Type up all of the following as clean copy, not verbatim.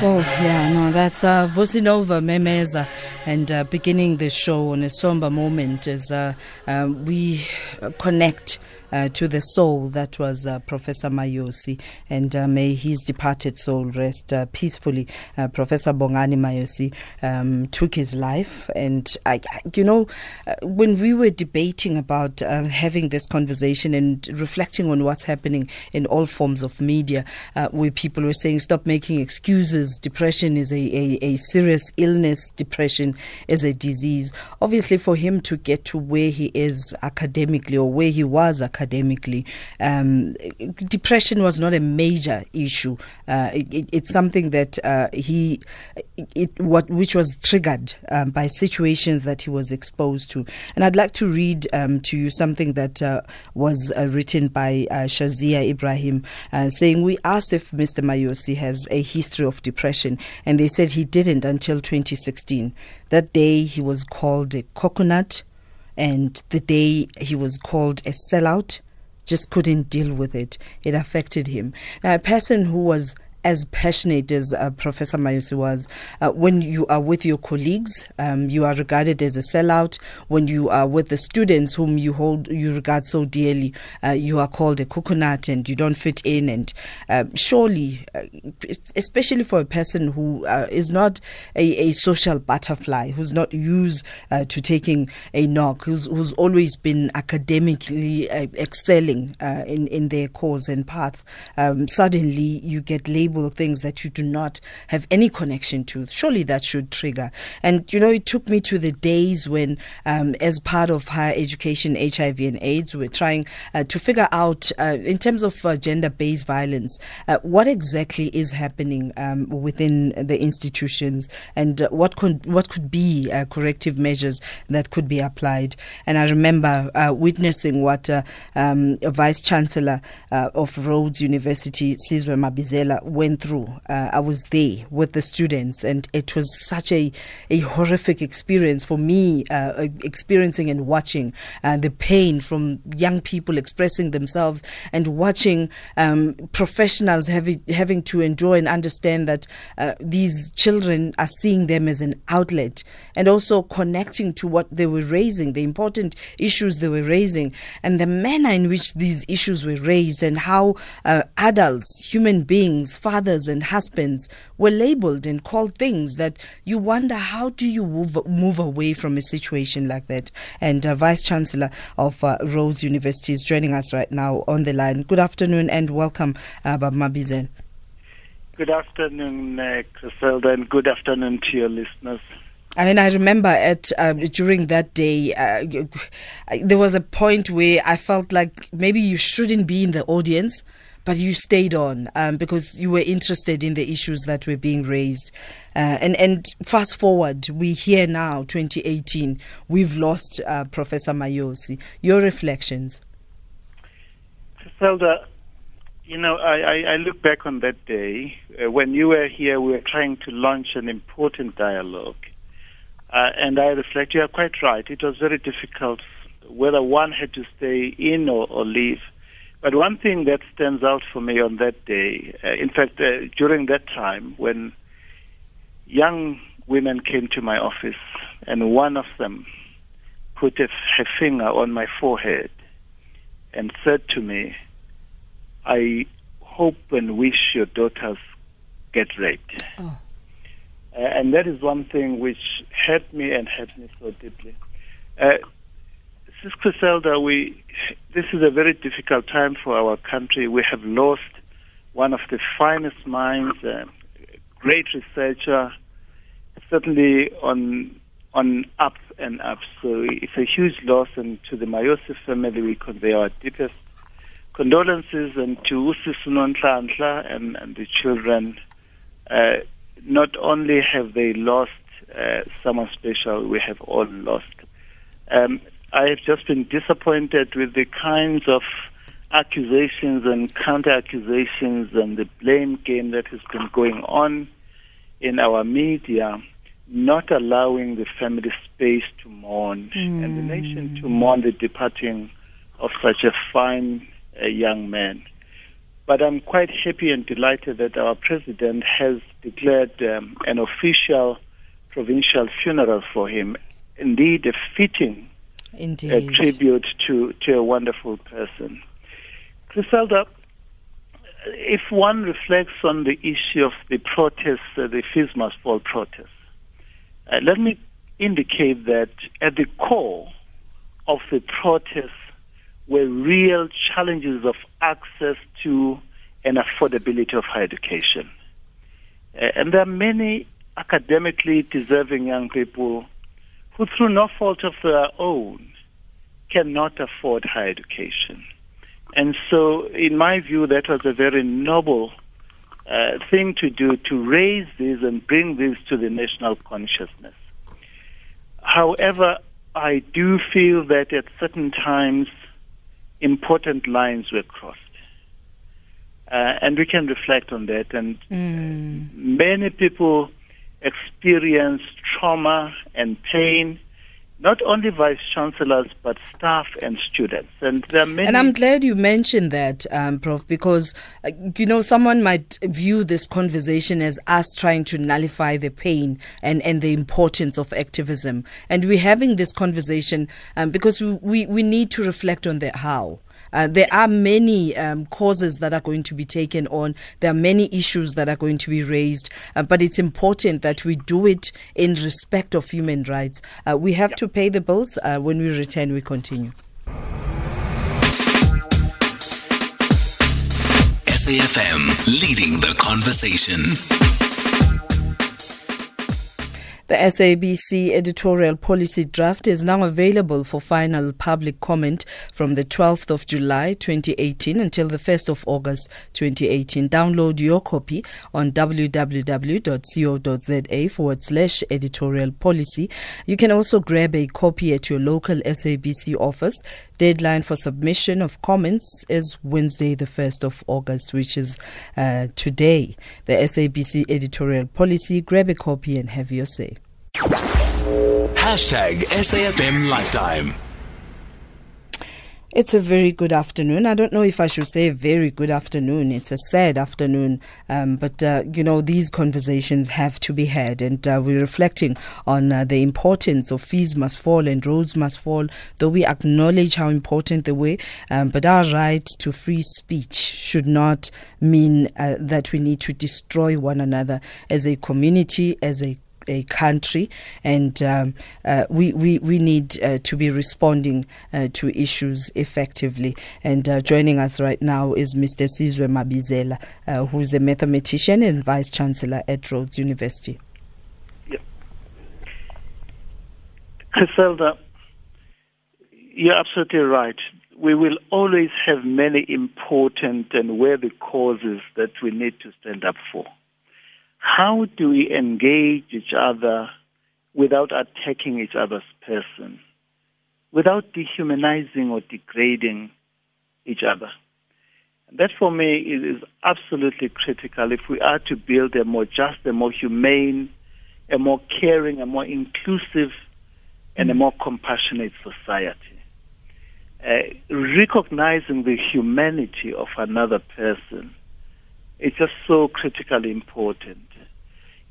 Oh, yeah, no, that's Vosinova Memeza, and beginning the show on a somber moment as we connect to the soul that was Professor Mayosi, and may his departed soul rest peacefully. Professor Bongani Mayosi took his life, and when we were debating about having this conversation and reflecting on what's happening in all forms of media, where people were saying stop making excuses, depression is a serious illness, depression is a disease. Obviously for him to get to where he is academically, or where he was academically, depression was not a major issue. It's something that which was triggered by situations that he was exposed to. And I'd like to read to you something that was written by Shazia Ibrahim, saying, "We asked if Mr. Mayosi has a history of depression, and they said he didn't until 2016. That day he was called a coconut, and the day he was called a sellout, just couldn't deal with it. It affected him." Now, a person who was as passionate as Professor Mayosi was, when you are with your colleagues, you are regarded as a sellout. When you are with the students whom you regard so dearly, you are called a coconut and you don't fit in. And surely, especially for a person who is not a social butterfly, who's not used to taking a knock, who's always been academically excelling in their course and path, suddenly you get labeled things that you do not have any connection to. Surely that should trigger. And it took me to the days when, as part of higher education, HIV and AIDS, we're trying to figure out, in terms of gender-based violence, what exactly is happening within the institutions, and what could be corrective measures that could be applied. And I remember witnessing what Vice Chancellor of Rhodes University, Sizwe Mabizela, went through. I was there with the students, and it was such a horrific experience for me, experiencing and watching the pain from young people expressing themselves, and watching professionals having to endure and understand that these children are seeing them as an outlet, and also connecting to what they were raising, the important issues they were raising, and the manner in which these issues were raised, and how adults, human beings, fathers and husbands, were labeled and called things that you wonder, how do you move away from a situation like that? And Vice Chancellor of Rhodes University is joining us right now on the line. Good afternoon and welcome, Bab Mabizen. Good afternoon, Criselda, and good afternoon to your listeners. I mean, I remember during that day, there was a point where I felt like maybe you shouldn't be in the audience, but you stayed on because you were interested in the issues that were being raised. And fast forward, we here now, 2018, we've lost Professor Mayosi. Your reflections? Zelda, I look back on that day. When you were here, we were trying to launch an important dialogue. And I reflect, you are quite right. It was very difficult whether one had to stay in or leave. But one thing that stands out for me on that day, in fact, during that time, when young women came to my office, and one of them put her finger on my forehead and said to me, "I hope and wish your daughters get raped." Oh. And that is one thing which hurt me so deeply. Sis Criselda, this is a very difficult time for our country. We have lost one of the finest minds, a great researcher, certainly on ups and ups. So it's a huge loss, and to the Mayosi family, we convey our deepest condolences, and to Usisi Nontla and the children. Not only have they lost someone special, we have all lost. I have just been disappointed with the kinds of accusations and counter-accusations and the blame game that has been going on in our media, not allowing the family space to mourn and the nation to mourn the departing of such a fine young man. But I'm quite happy and delighted that our president has declared an official provincial funeral for him. Indeed, a fitting tribute to a wonderful person. Criselda, if one reflects on the issue of the protests, the FeesMustFall protests, let me indicate that at the core of the protests were real challenges of access to and affordability of higher education. And there are many academically deserving young people who, through no fault of their own, cannot afford higher education. And so, in my view, that was a very noble thing to do, to raise these and bring these to the national consciousness. However, I do feel that at certain times, important lines were crossed. And we can reflect on that. And many people experience trauma and pain, not only vice-chancellors, but staff and students. And there are many. And I'm glad you mentioned that, Prof, because, you know, someone might view this conversation as us trying to nullify the pain and the importance of activism. And we're having this conversation because we need to reflect on the how. There are many causes that are going to be taken on. There are many issues that are going to be raised. But it's important that we do it in respect of human rights. We have to pay the bills. When we return, we continue. SAFM leading the conversation. The SABC editorial policy draft is now available for final public comment from the 12th of July 2018 until the 1st of August 2018. Download your copy on www.co.za/editorial policy. You can also grab a copy at your local SABC office. Deadline for submission of comments is Wednesday, the 1st of August, which is today. The SABC editorial policy. Grab a copy and have your say. #SAFM Lifetime. It's a very good afternoon. I don't know if I should say very good afternoon. It's a sad afternoon. But you know, these conversations have to be had. And we're reflecting on the importance of FeesMustFall and Rhodes MustFall, though we acknowledge how important they were. But our right to free speech should not mean that we need to destroy one another as a community, as a country, and we need to be responding to issues effectively. And joining us right now is Mr. Sizwe Mabizela, who is a mathematician and vice chancellor at Rhodes University. Yeah. Criselda, you're absolutely right. We will always have many important and worthy causes that we need to stand up for. How do we engage each other without attacking each other's person, without dehumanizing or degrading each other? That, for me, is absolutely critical if we are to build a more just, a more humane, a more caring, a more inclusive, and a more compassionate society. Recognizing the humanity of another person, it's just so critically important.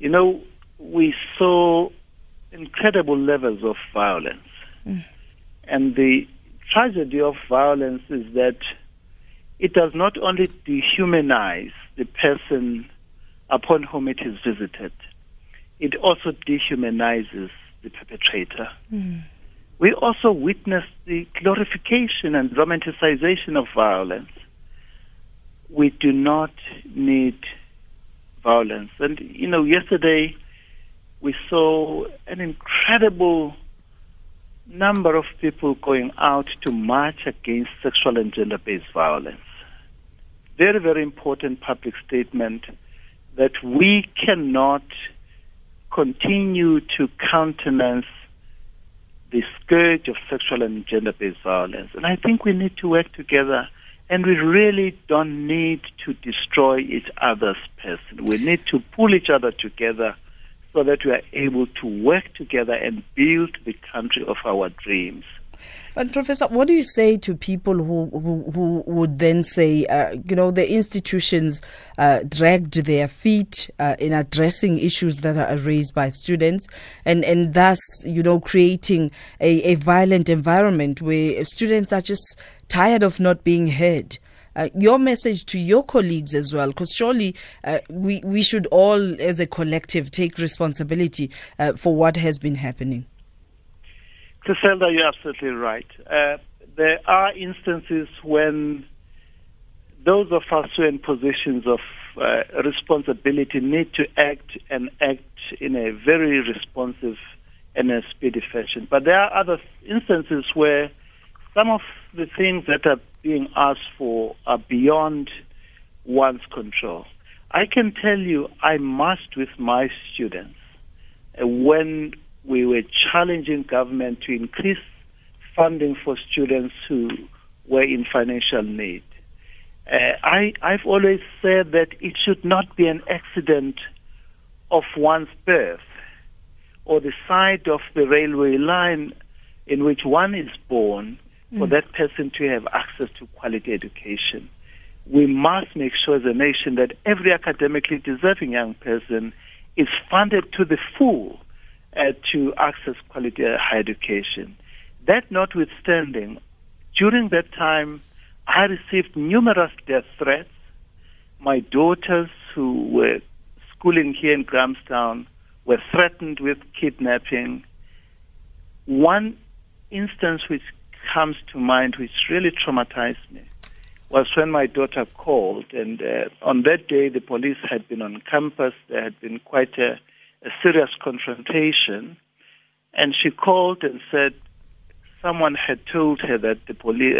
You know, we saw incredible levels of violence. And the tragedy of violence is that it does not only dehumanize the person upon whom it is visited, it also dehumanizes the perpetrator. We also witness the glorification and romanticization of violence. We do not need violence. And, you know, yesterday we saw an incredible number of people going out to march against sexual and gender-based violence. Very, very important public statement that we cannot continue to countenance the scourge of sexual and gender-based violence. And I think we need to work together. And we really don't need to destroy each other's person. We need to pull each other together so that we are able to work together and build the country of our dreams. But Professor, what do you say to people who would then say, the institutions dragged their feet in addressing issues that are raised by students, and thus, creating a violent environment where students are just tired of not being heard? Your message to your colleagues as well, because surely we should all as a collective take responsibility for what has been happening. Criselda, you're absolutely right. There are instances when those of us who are in positions of responsibility need to act in a very responsive and a speedy fashion. But there are other instances where some of the things that are being asked for are beyond one's control. I can tell you, I must with my students, when we were challenging government to increase funding for students who were in financial need. I've always said that it should not be an accident of one's birth or the side of the railway line in which one is born for that person to have access to quality education. We must make sure as a nation that every academically deserving young person is funded to the full to access quality higher education. That notwithstanding, during that time, I received numerous death threats. My daughters who were schooling here in Grahamstown were threatened with kidnapping. One instance which comes to mind, which really traumatized me, was when my daughter called, and on that day the police had been on campus. There had been quite a serious confrontation, and she called and said someone had told her that the police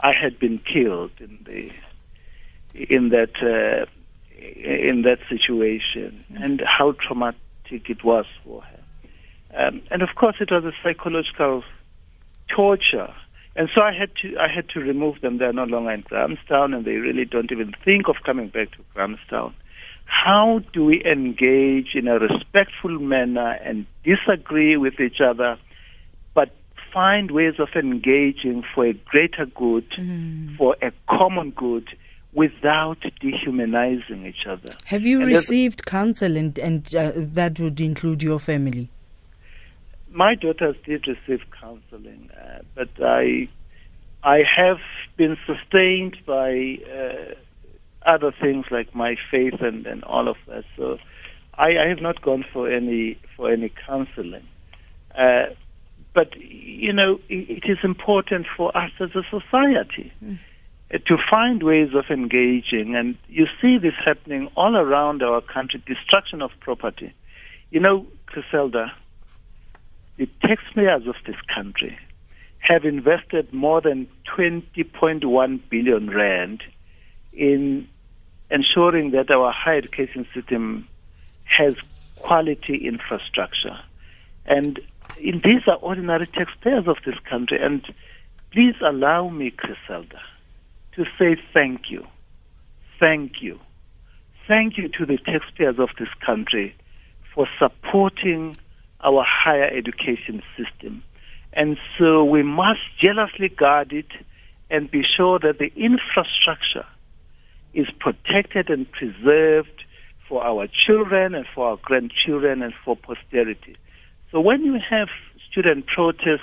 I had been killed in that situation, and how traumatic it was for her. And of course, it was a psychological torture, and so I had to remove them. They are no longer in Grahamstown, and they really don't even think of coming back to Grahamstown. How do we engage in a respectful manner and disagree with each other, but find ways of engaging for a greater good, for a common good, without dehumanizing each other? Have you received counsel, and that would include your family? My daughters did receive counseling, but I have been sustained by other things like my faith and all of that. So I have not gone for any counseling. But, it is important for us as a society to find ways of engaging. And you see this happening all around our country, destruction of property. Criselda, the taxpayers of this country have invested more than 20.1 billion rand in ensuring that our higher education system has quality infrastructure. And these are ordinary taxpayers of this country. And please allow me, Criselda, to say thank you. Thank you. Thank you to the taxpayers of this country for supporting our higher education system. And so we must jealously guard it and be sure that the infrastructure is protected and preserved for our children and for our grandchildren and for posterity. So when you have student protests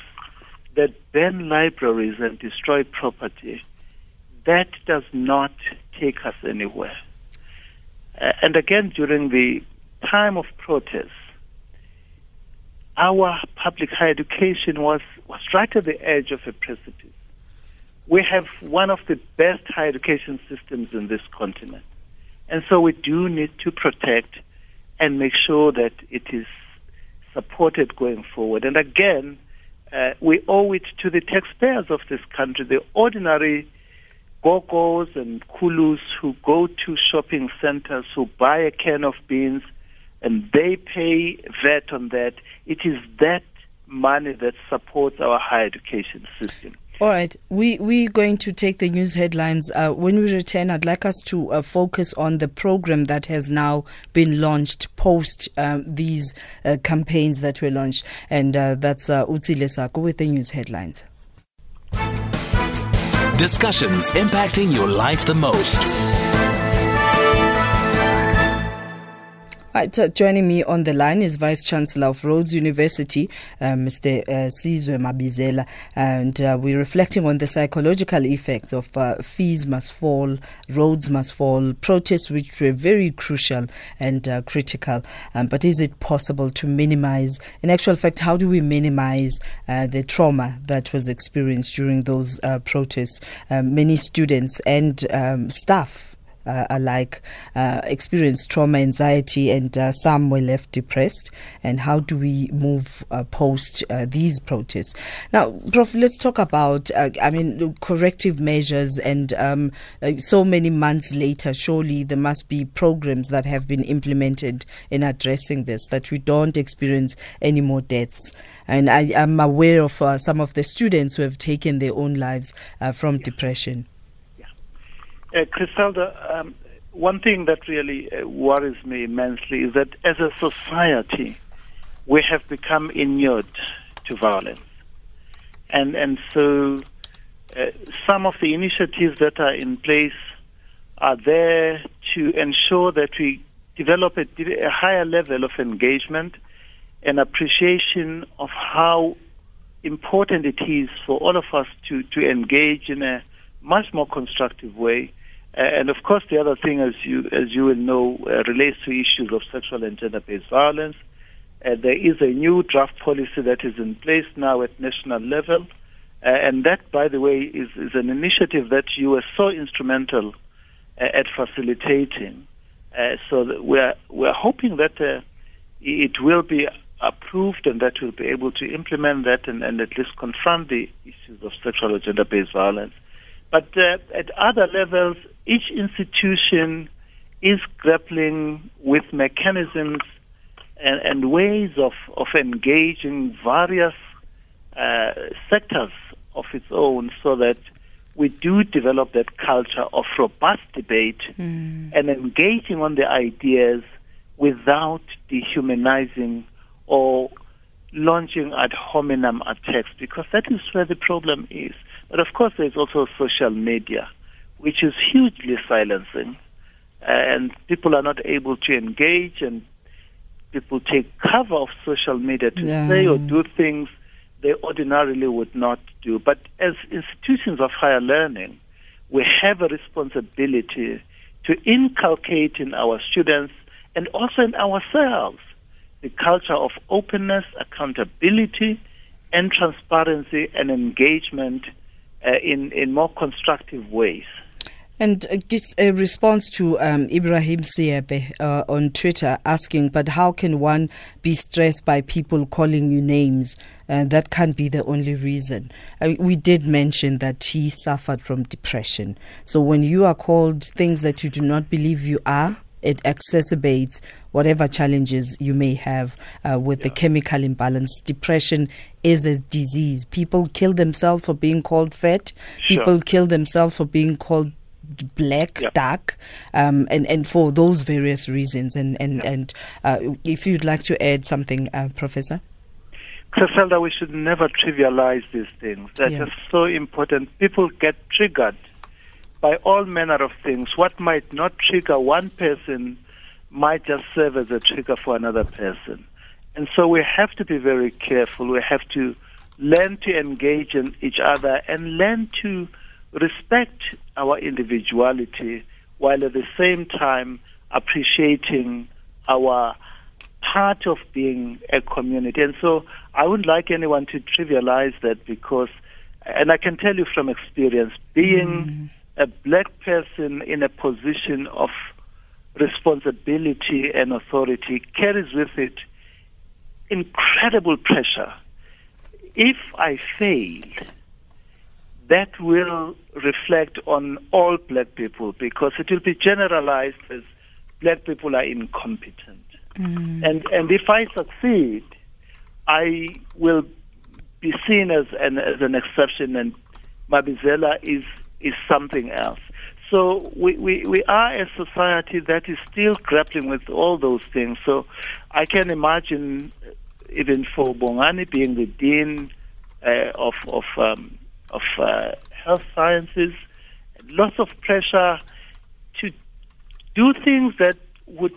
that burn libraries and destroy property, that does not take us anywhere. And again, during the time of protests, our public higher education was right at the edge of a precipice. We have one of the best higher education systems in this continent. And so we do need to protect and make sure that it is supported going forward. And again, we owe it to the taxpayers of this country, the ordinary gogos and kulus who go to shopping centers, who buy a can of beans, and they pay VAT on that. It is that money that supports our higher education system. All right. We're going to take the news headlines. When we return, I'd like us to focus on the program that has now been launched post these campaigns that were launched. And that's Utsi Lesako with the news headlines. Discussions impacting your life the most. Right, joining me on the line is Vice Chancellor of Rhodes University, Mr. Sizwe Mabizela, and we're reflecting on the psychological effects of Fees Must Fall, Roads Must Fall protests, which were very crucial and critical. But is it possible to minimize? In actual fact, how do we minimize the trauma that was experienced during those protests? Many students and staff alike experienced trauma, anxiety, and some were left depressed. And how do we move post these protests? Now, Prof, let's talk about, corrective measures. And so many months later, surely there must be programs that have been implemented in addressing this, that we don't experience any more deaths. And I am aware of some of the students who have taken their own lives from depression. Criselda, one thing that really worries me immensely is that as a society, we have become inured to violence. And so some of the initiatives that are in place are there to ensure that we develop a higher level of engagement and appreciation of how important it is for all of us to engage in a much more constructive way. And of course, the other thing, as you will know, relates to issues of sexual and gender-based violence. There is a new draft policy that is in place now at national level, and that, by the way, is an initiative that you were so instrumental at facilitating. So we're hoping that it will be approved and that we'll be able to implement that and at least confront the issues of sexual or gender-based violence. But at other levels, each institution is grappling with mechanisms and ways of engaging various sectors of its own so that we do develop that culture of robust debate and engaging on the ideas without dehumanizing or launching ad hominem attacks, because that is where the problem is. But of course, there's also social media, which is hugely silencing, and people are not able to engage, and people take cover of social media to say or do things they ordinarily would not do. But as institutions of higher learning, we have a responsibility to inculcate in our students and also in ourselves the culture of openness, accountability, and transparency and engagement in more constructive ways. And a response to Ibrahim Siebe on Twitter asking, but how can one be stressed by people calling you names? That can't be the only reason. We did mention that he suffered from depression. So when you are called things that you do not believe you are, it exacerbates whatever challenges you may have with the chemical imbalance. Depression is a disease. People kill themselves for being called fat. Sure. People kill themselves for being called black, dark, and for those various reasons. And if you'd like to add something, Professor? Criselda, we should never trivialize these things. They're just so important. People get triggered by all manner of things. What might not trigger one person might just serve as a trigger for another person. And so we have to be very careful. We have to learn to engage in each other and learn to respect our individuality while at the same time appreciating our part of being a community. And so I wouldn't like anyone to trivialize that, because, and I can tell you from experience, being a black person in a position of responsibility and authority carries with it incredible pressure. If I fail, that will reflect on all black people, because it will be generalized as black people are incompetent. And if I succeed, I will be seen as an exception and Mabizela is something else. So we are a society that is still grappling with all those things. So I can imagine, even for Bongani being the dean of health sciences, lots of pressure to do things that would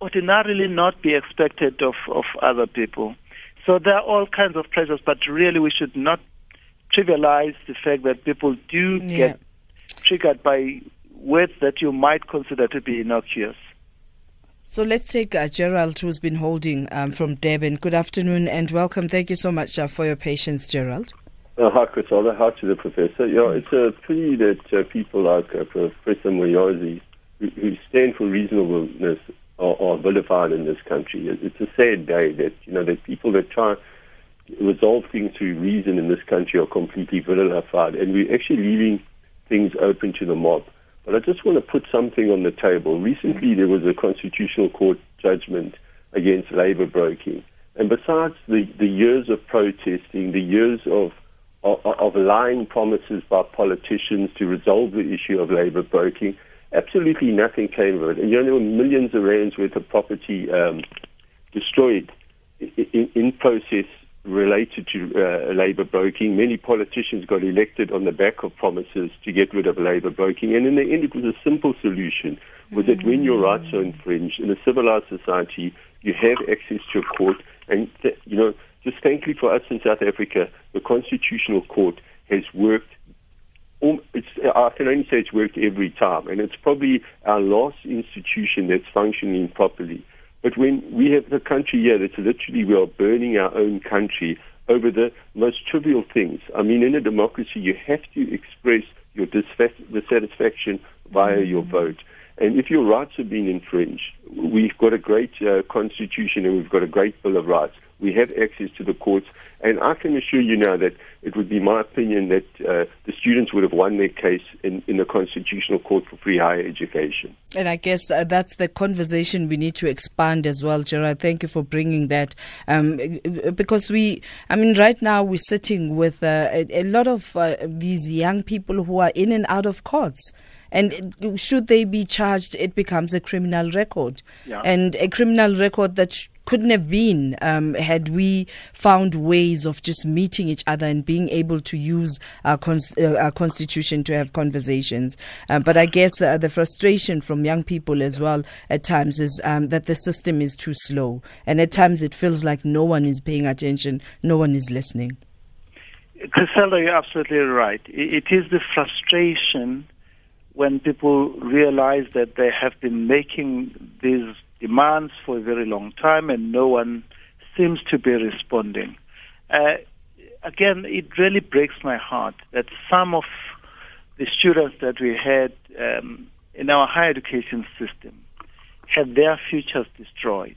ordinarily not be expected of other people. So there are all kinds of pressures, but really we should not trivialize the fact that people do get triggered by words that you might consider to be innocuous. So let's take Gerald, who's been holding from Durban. Good afternoon and welcome. Thank you so much for your patience, Gerald. Hi, Criselda. Hi to the professor. Yeah, it's a pity that people like Professor Mayosi, who stand for reasonableness, are vilified in this country. It's a sad day that, you know, that people that try to resolve things through reason in this country are completely vilified, and we're actually leaving things open to the mob. But I just want to put something on the table. Recently, there was a constitutional court judgment against labour broking. And besides the years of protesting, the years of lying promises by politicians to resolve the issue of labour broking, absolutely nothing came of it. And, you know, there were millions of rands worth of property destroyed in process related to labour broking. Many politicians got elected on the back of promises to get rid of labour broking, and in the end it was a simple solution, was that when your rights are infringed in a civilized society, you have access to a court. And, you know, just thankfully for us in South Africa, the Constitutional Court has worked. I can only say it's worked every time, and it's probably our last institution that's functioning properly. But when we have the country here that's literally, we are burning our own country over the most trivial things. I mean, in a democracy, you have to express your dissatisfaction via your vote. And if your rights have been infringed, we've got a great constitution and we've got a great Bill of Rights. We have access to the courts. And I can assure you now that it would be my opinion that the students would have won their case in the Constitutional Court for free higher education. And I guess that's the conversation we need to expand as well, Gerard. Thank you for bringing that. Because right now we're sitting with a lot of these young people who are in and out of courts. And should they be charged, it becomes a criminal record. Yeah. And a criminal record that couldn't have been had we found ways of just meeting each other and being able to use our constitution to have conversations. But I guess the frustration from young people as well at times is that the system is too slow. And at times it feels like no one is paying attention, no one is listening. Criselda, you're absolutely right. It is the frustration when people realize that they have been making these demands for a very long time and no one seems to be responding. Again, it really breaks my heart that some of the students that we had in our higher education system had their futures destroyed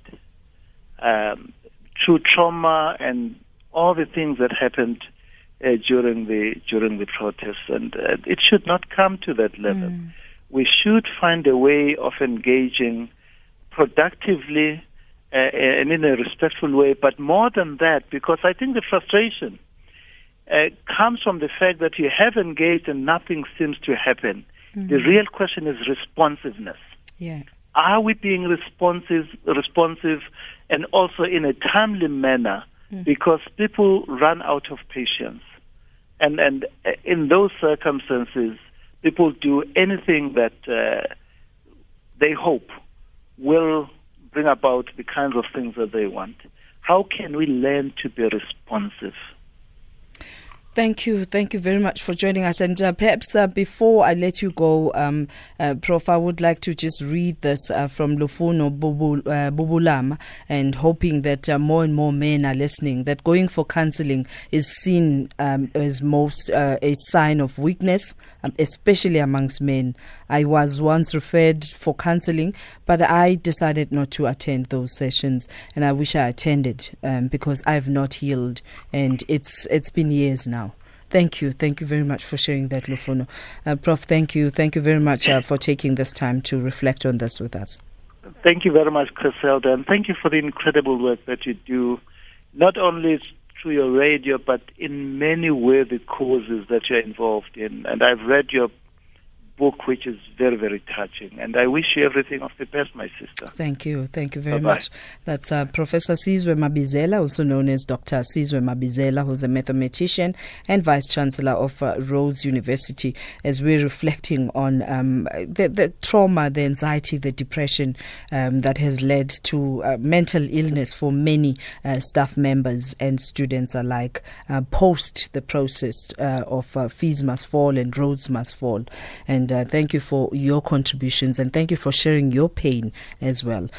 through trauma and all the things that happened during the protests. And it should not come to that level. We should find a way of engaging productively and in a respectful way. But more than that, because I think the frustration comes from the fact that you have engaged and nothing seems to happen. The real question is responsiveness. Yeah. Are we being responsive and also in a timely manner? Because people run out of patience. And in those circumstances, people do anything that they hope will bring about the kinds of things that they want. How can we learn to be responsive? Thank you. Thank you very much for joining us. And perhaps before I let you go, Prof, I would like to just read this from Lufuno Bubulam, and hoping that more and more men are listening, that going for counseling is seen as most a sign of weakness, especially amongst men. I was once referred for counseling, but I decided not to attend those sessions, and I wish I attended because I've not healed, and it's been years now. Thank you very much for sharing that, Lufuno. Prof, thank you very much for taking this time to reflect on this with us. Thank you very much, Criselda, and thank you for the incredible work that you do, not only through your radio, but in many way the causes that you're involved in. And I've read your book, which is very, very touching. And I wish you everything of the best, my sister. Thank you. Thank you very much. That's Professor Sizwe Mabizela, also known as Dr. Sizwe Mabizela, who's a mathematician and Vice-Chancellor of Rhodes University, as we're reflecting on the trauma, the anxiety, the depression that has led to mental illness for many staff members and students alike post the process of Fees Must Fall and Rhodes Must Fall. And thank you for your contributions, and thank you for sharing your pain as well.